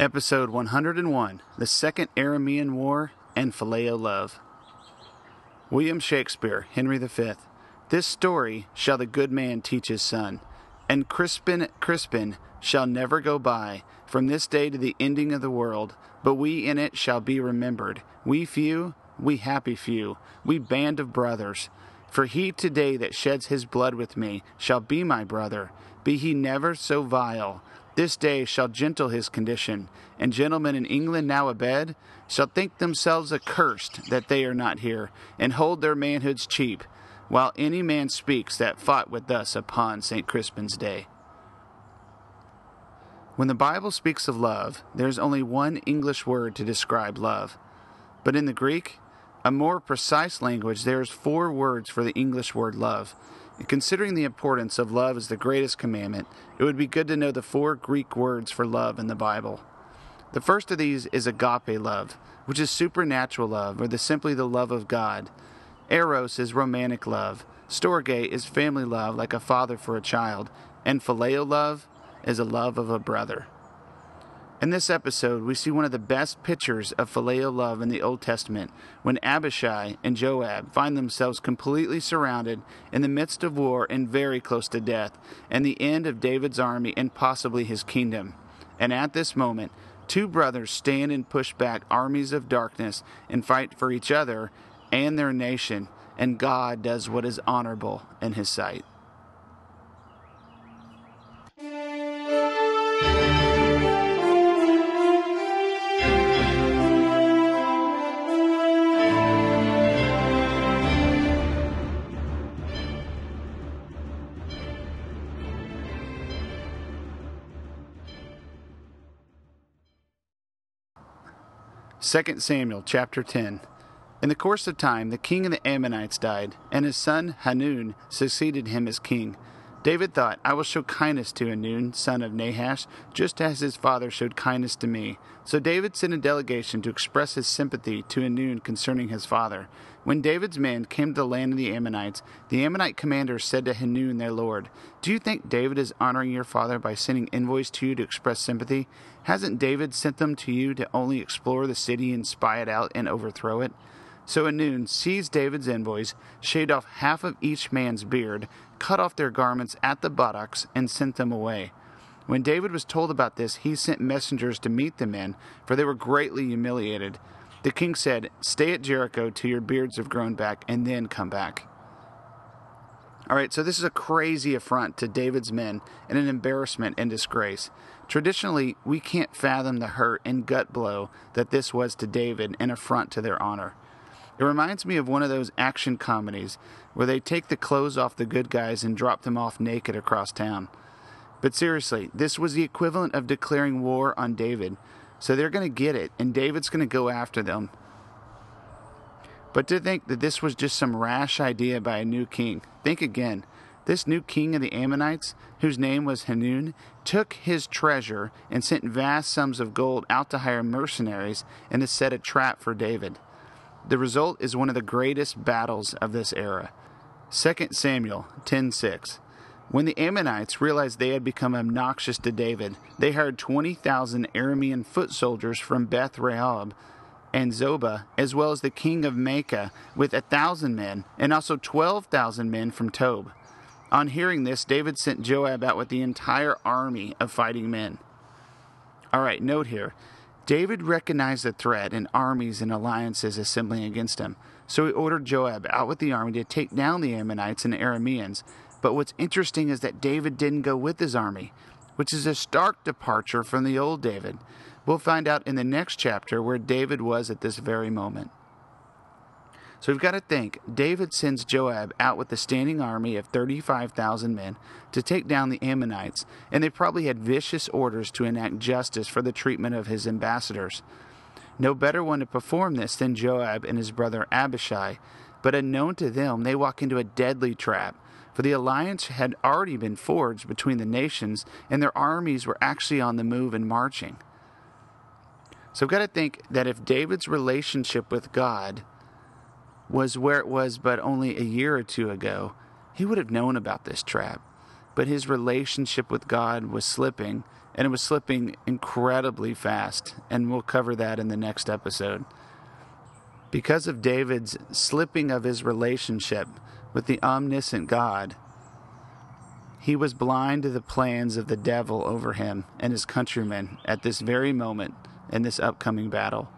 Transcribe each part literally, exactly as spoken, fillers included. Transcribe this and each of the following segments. Episode one hundred one, The Second Aramean War and Phileo Love. William Shakespeare, Henry the Fifth. This story shall the good man teach his son, and Crispin, Crispin shall never go by, from this day to the ending of the world, but we in it shall be remembered, we few, we happy few, we band of brothers. For he today that sheds his blood with me shall be my brother, be he never so vile. This day shall gentle his condition, and gentlemen in England now abed shall think themselves accursed that they are not here, and hold their manhoods cheap, while any man speaks that fought with us upon Saint Crispin's day. When the Bible speaks of love, there is only one English word to describe love. But in the Greek, a more precise language, there is four words for the English word love. Considering the importance of love as the greatest commandment, it would be good to know the four Greek words for love in the Bible. The first of these is agape love, which is supernatural love, or the, simply the love of God. Eros is romantic love. Storge is family love, like a father for a child. And phileo love is a love of a brother. In this episode, we see one of the best pictures of phileo love in the Old Testament, when Abishai and Joab find themselves completely surrounded in the midst of war and very close to death, and the end of David's army and possibly his kingdom. And at this moment, two brothers stand and push back armies of darkness and fight for each other and their nation, and God does what is honorable in his sight. Second Samuel chapter ten. In the course of time, the king of the Ammonites died, and his son Hanun succeeded him as king. David thought, I will show kindness to Hanun, son of Nahash, just as his father showed kindness to me. So David sent a delegation to express his sympathy to Hanun concerning his father. When David's men came to the land of the Ammonites, the Ammonite commander said to Hanun their lord, Do you think David is honoring your father by sending envoys to you to express sympathy? Hasn't David sent them to you to only explore the city and spy it out and overthrow it? So Hanun seized David's envoys, shaved off half of each man's beard, cut off their garments at the buttocks, and sent them away. When David was told about this, he sent messengers to meet the men, for they were greatly humiliated. The king said, Stay at Jericho till your beards have grown back, and then come back. All right, so this is a crazy affront to David's men and an embarrassment and disgrace. Traditionally, we can't fathom the hurt and gut blow that this was to David, an affront to their honor. It reminds me of one of those action comedies where they take the clothes off the good guys and drop them off naked across town. But seriously, this was the equivalent of declaring war on David. So they're going to get it, and David's going to go after them. But to think that this was just some rash idea by a new king. Think again. This new king of the Ammonites, whose name was Hanun, took his treasure and sent vast sums of gold out to hire mercenaries and to set a trap for David. The result is one of the greatest battles of this era. Second Samuel ten six. When the Ammonites realized they had become obnoxious to David, they hired twenty thousand Aramean foot soldiers from Beth Rehob and Zobah, as well as the king of Maacah with one thousand men, and also twelve thousand men from Tob. On hearing this, David sent Joab out with the entire army of fighting men. All right, note here. David recognized the threat and armies and alliances assembling against him, so he ordered Joab out with the army to take down the Ammonites and the Arameans. But what's interesting is that David didn't go with his army, which is a stark departure from the old David. We'll find out in the next chapter where David was at this very moment. So we've got to think, David sends Joab out with a standing army of thirty-five thousand men to take down the Ammonites, and they probably had vicious orders to enact justice for the treatment of his ambassadors. No better one to perform this than Joab and his brother Abishai, but unknown to them, they walk into a deadly trap, for the alliance had already been forged between the nations, and their armies were actually on the move and marching. So I've got to think that if David's relationship with God was where it was but only a year or two ago, he would have known about this trap. But his relationship with God was slipping, and it was slipping incredibly fast, and we'll cover that in the next episode. Because of David's slipping of his relationship with the omniscient God, he was blind to the plans of the devil over him and his countrymen at this very moment in this upcoming battle.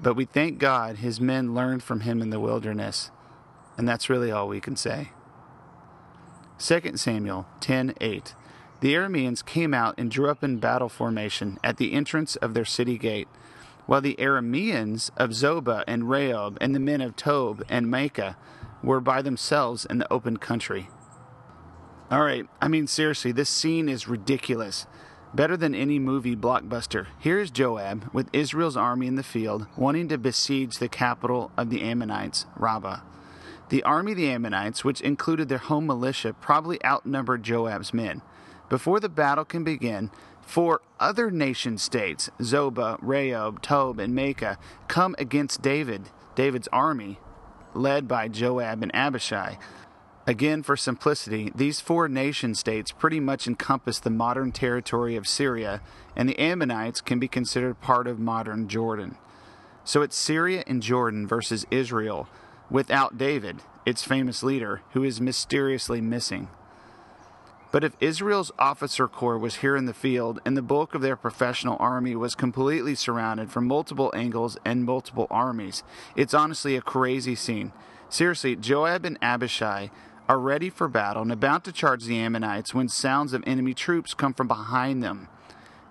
But we thank God his men learned from him in the wilderness, and that's really all we can say. Second Samuel ten eight. The Arameans came out and drew up in battle formation at the entrance of their city gate, while the Arameans of Zobah and Rehob and the men of Tob and Maacah were by themselves in the open country. All right, I mean seriously, this scene is ridiculous. Better than any movie blockbuster. Here's Joab with Israel's army in the field, wanting to besiege the capital of the Ammonites, Rabbah. The army of the Ammonites, which included their home militia, probably outnumbered Joab's men. Before the battle can begin, four other nation states, Zobah, Rehob, Tob, and Maacah, come against David, David's army, led by Joab and Abishai. Again, for simplicity, these four nation states pretty much encompass the modern territory of Syria, and the Ammonites can be considered part of modern Jordan. So it's Syria and Jordan versus Israel, without David, its famous leader, who is mysteriously missing. But if Israel's officer corps was here in the field, and the bulk of their professional army was completely surrounded from multiple angles and multiple armies, it's honestly a crazy scene. Seriously, Joab and Abishai are ready for battle and about to charge the Ammonites when sounds of enemy troops come from behind them.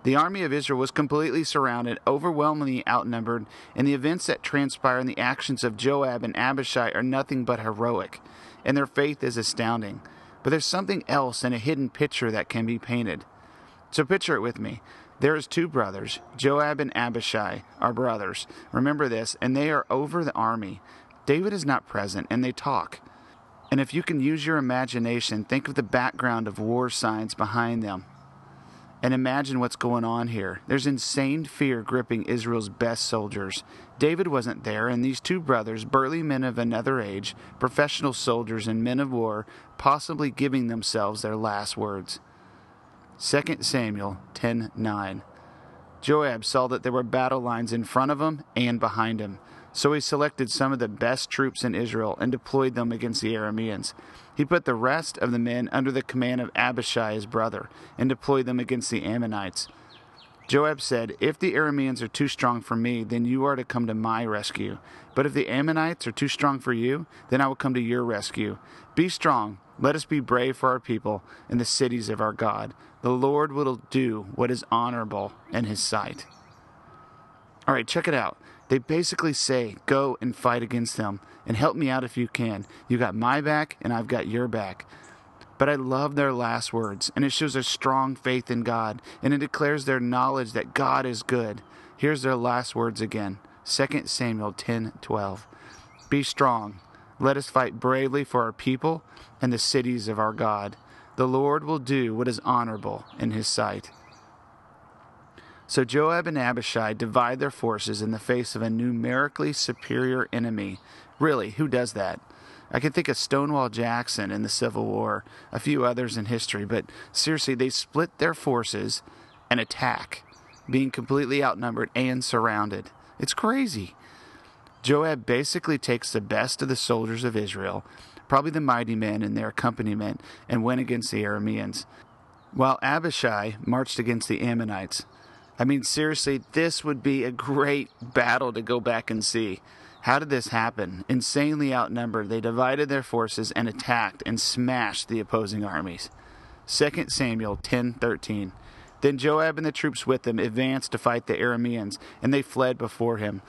The army of Israel was completely surrounded, overwhelmingly outnumbered, and the events that transpire and the actions of Joab and Abishai are nothing but heroic, and their faith is astounding. But there's something else and a hidden picture that can be painted. So picture it with me. There is two brothers, Joab and Abishai, are brothers. Remember this, and they are over the army. David is not present, and they talk. And if you can use your imagination, think of the background of war signs behind them. And imagine what's going on here. There's insane fear gripping Israel's best soldiers. David wasn't there, and these two brothers, burly men of another age, professional soldiers and men of war, possibly giving themselves their last words. Second Samuel ten nine. Joab saw that there were battle lines in front of him and behind him. So he selected some of the best troops in Israel and deployed them against the Arameans. He put the rest of the men under the command of Abishai, his brother, and deployed them against the Ammonites. Joab said, "If the Arameans are too strong for me, then you are to come to my rescue. But if the Ammonites are too strong for you, then I will come to your rescue. Be strong. Let us be brave for our people and the cities of our God. The Lord will do what is honorable in his sight." All right, check it out. They basically say, go and fight against them, and help me out if you can. You got my back, and I've got your back. But I love their last words, and it shows their strong faith in God, and it declares their knowledge that God is good. Here's their last words again, Second Samuel ten twelve. Be strong. Let us fight bravely for our people and the cities of our God. The Lord will do what is honorable in his sight. So Joab and Abishai divide their forces in the face of a numerically superior enemy. Really, who does that? I can think of Stonewall Jackson in the Civil War, a few others in history, but seriously, they split their forces and attack, being completely outnumbered and surrounded. It's crazy. Joab basically takes the best of the soldiers of Israel, probably the mighty men in their accompaniment, and went against the Arameans, while Abishai marched against the Ammonites. I mean, seriously, this would be a great battle to go back and see. How did this happen? Insanely outnumbered, they divided their forces and attacked and smashed the opposing armies. Second Samuel ten thirteen. Then Joab and the troops with him advanced to fight the Arameans, and they fled before him.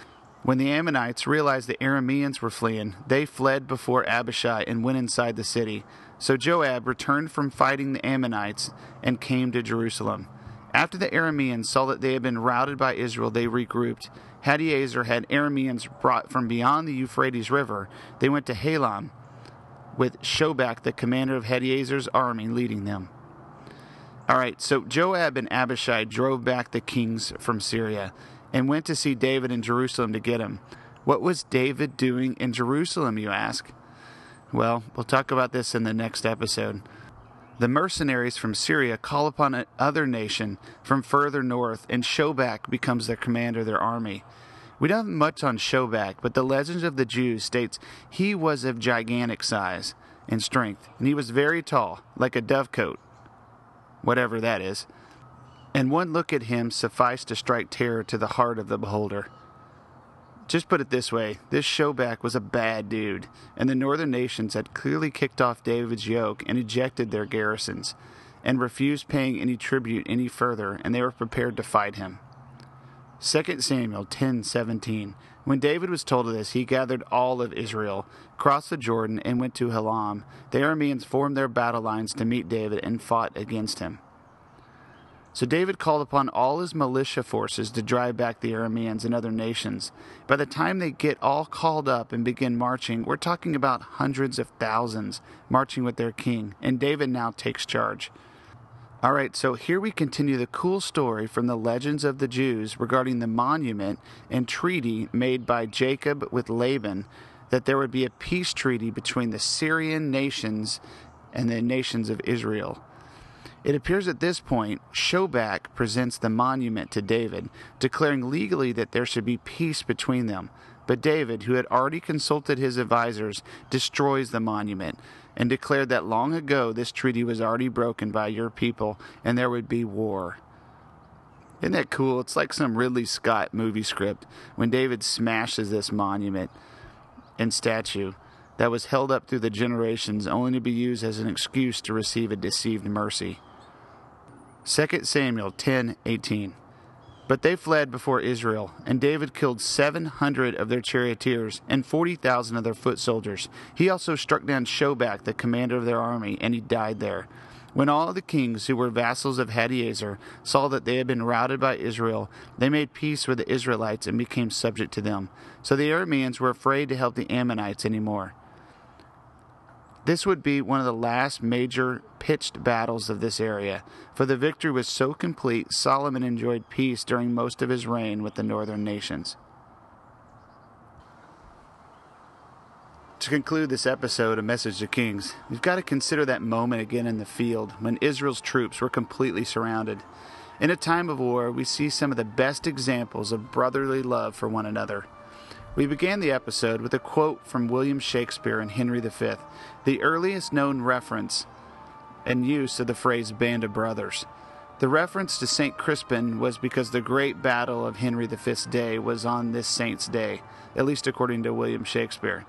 When the Ammonites realized the Arameans were fleeing, they fled before Abishai and went inside the city. So Joab returned from fighting the Ammonites and came to Jerusalem. After the Arameans saw that they had been routed by Israel, they regrouped. Hadadezer had Arameans brought from beyond the Euphrates River. They went to Halam, with Shobak, the commander of Hadadezer's army, leading them. All right, so Joab and Abishai drove back the kings from Syria and went to see David in Jerusalem to get him. What was David doing in Jerusalem, you ask? Well, we'll talk about this in the next episode. The mercenaries from Syria call upon another nation from further north, and Shobak becomes their commander of their army. We don't have much on Shobak, but the legend of the Jews states he was of gigantic size and strength, and he was very tall, like a dovecote, whatever that is. And one look at him sufficed to strike terror to the heart of the beholder. Just put it this way, this Shobak was a bad dude, and the northern nations had clearly kicked off David's yoke and ejected their garrisons, and refused paying any tribute any further, and they were prepared to fight him. Second Samuel ten seventeen. When David was told of this, he gathered all of Israel, crossed the Jordan, and went to Halam. The Arameans formed their battle lines to meet David and fought against him. So David called upon all his militia forces to drive back the Arameans and other nations. By the time they get all called up and begin marching, we're talking about hundreds of thousands marching with their king, and David now takes charge. All right, so here we continue the cool story from the legends of the Jews regarding the monument and treaty made by Jacob with Laban, that there would be a peace treaty between the Syrian nations and the nations of Israel. It appears at this point, Shobak presents the monument to David, declaring legally that there should be peace between them. But David, who had already consulted his advisors, destroys the monument and declared that long ago this treaty was already broken by your people and there would be war. Isn't that cool? It's like some Ridley Scott movie script when David smashes this monument and statue that was held up through the generations only to be used as an excuse to receive a deceived mercy. Second Samuel ten eighteen. But they fled before Israel, and David killed seven hundred of their charioteers and forty thousand of their foot soldiers. He also struck down Shobak, the commander of their army, and he died there. When all the kings who were vassals of Hadadezer saw that they had been routed by Israel, they made peace with the Israelites and became subject to them. So the Arameans were afraid to help the Ammonites anymore. This would be one of the last major pitched battles of this area, for the victory was so complete Solomon enjoyed peace during most of his reign with the northern nations. To conclude this episode of Message to Kings, we've got to consider that moment again in the field when Israel's troops were completely surrounded. In a time of war, we see some of the best examples of brotherly love for one another. We began the episode with a quote from William Shakespeare and Henry the Fifth, the earliest known reference and use of the phrase Band of Brothers. The reference to Saint Crispin was because the great battle of Henry the Fifth's day was on this saint's day, at least according to William Shakespeare.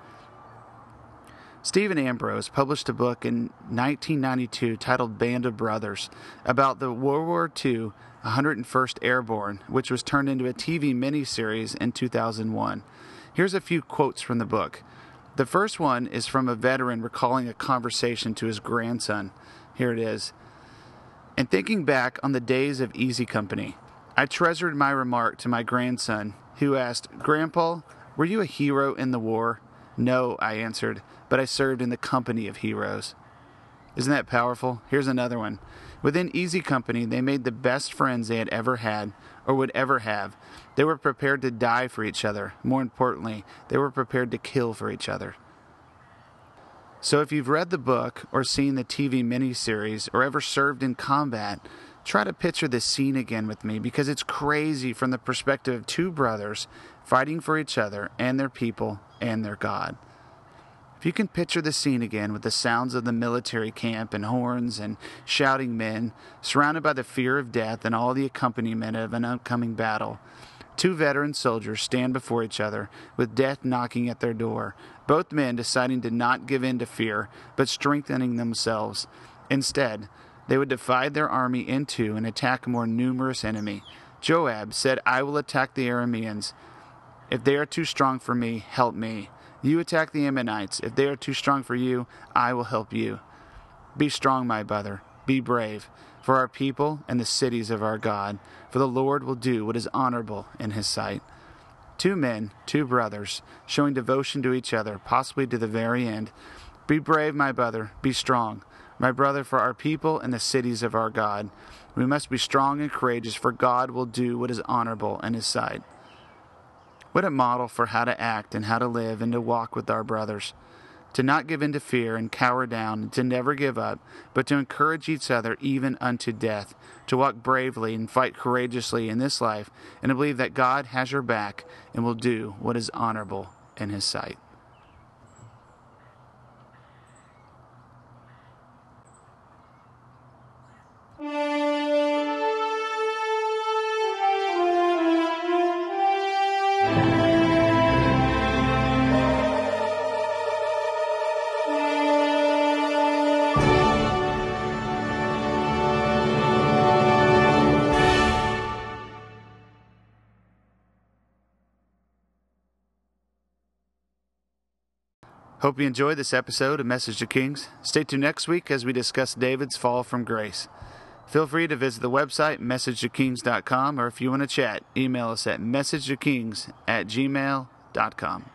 Stephen Ambrose published a book in nineteen ninety-two titled Band of Brothers about the World War Two one hundred first Airborne, which was turned into a T V miniseries in two thousand one. Here's a few quotes from the book. The first one is from a veteran recalling a conversation to his grandson. Here it is. And thinking back on the days of Easy Company, I treasured my remark to my grandson, who asked, Grandpa, were you a hero in the war? No, I answered, but I served in the company of heroes. Isn't that powerful? Here's another one. Within Easy Company, they made the best friends they had ever had, or would ever have. They were prepared to die for each other. More importantly, they were prepared to kill for each other. So if you've read the book, or seen the T V miniseries, or ever served in combat, try to picture this scene again with me, because it's crazy from the perspective of two brothers fighting for each other and their people and their God. If you can picture the scene again with the sounds of the military camp and horns and shouting men, surrounded by the fear of death and all the accompaniment of an upcoming battle, two veteran soldiers stand before each other with death knocking at their door, both men deciding to not give in to fear, but strengthening themselves. Instead, they would divide their army into and attack a more numerous enemy. Joab said, I will attack the Arameans. If they are too strong for me, help me. You attack the Ammonites. If they are too strong for you, I will help you. Be strong, my brother. Be brave, for our people and the cities of our God. For the Lord will do what is honorable in his sight. Two men, two brothers, showing devotion to each other, possibly to the very end. Be brave, my brother. Be strong, my brother, for our people and the cities of our God. We must be strong and courageous, for God will do what is honorable in his sight. What a model for how to act and how to live and to walk with our brothers. To not give in to fear and cower down, and to never give up, but to encourage each other even unto death, to walk bravely and fight courageously in this life, and to believe that God has your back and will do what is honorable in his sight. Hope you enjoyed this episode of Message to Kings. Stay tuned next week as we discuss David's fall from grace. Feel free to visit the website, message to kings dot com, or if you want to chat, email us at message to kings at gmail dot com.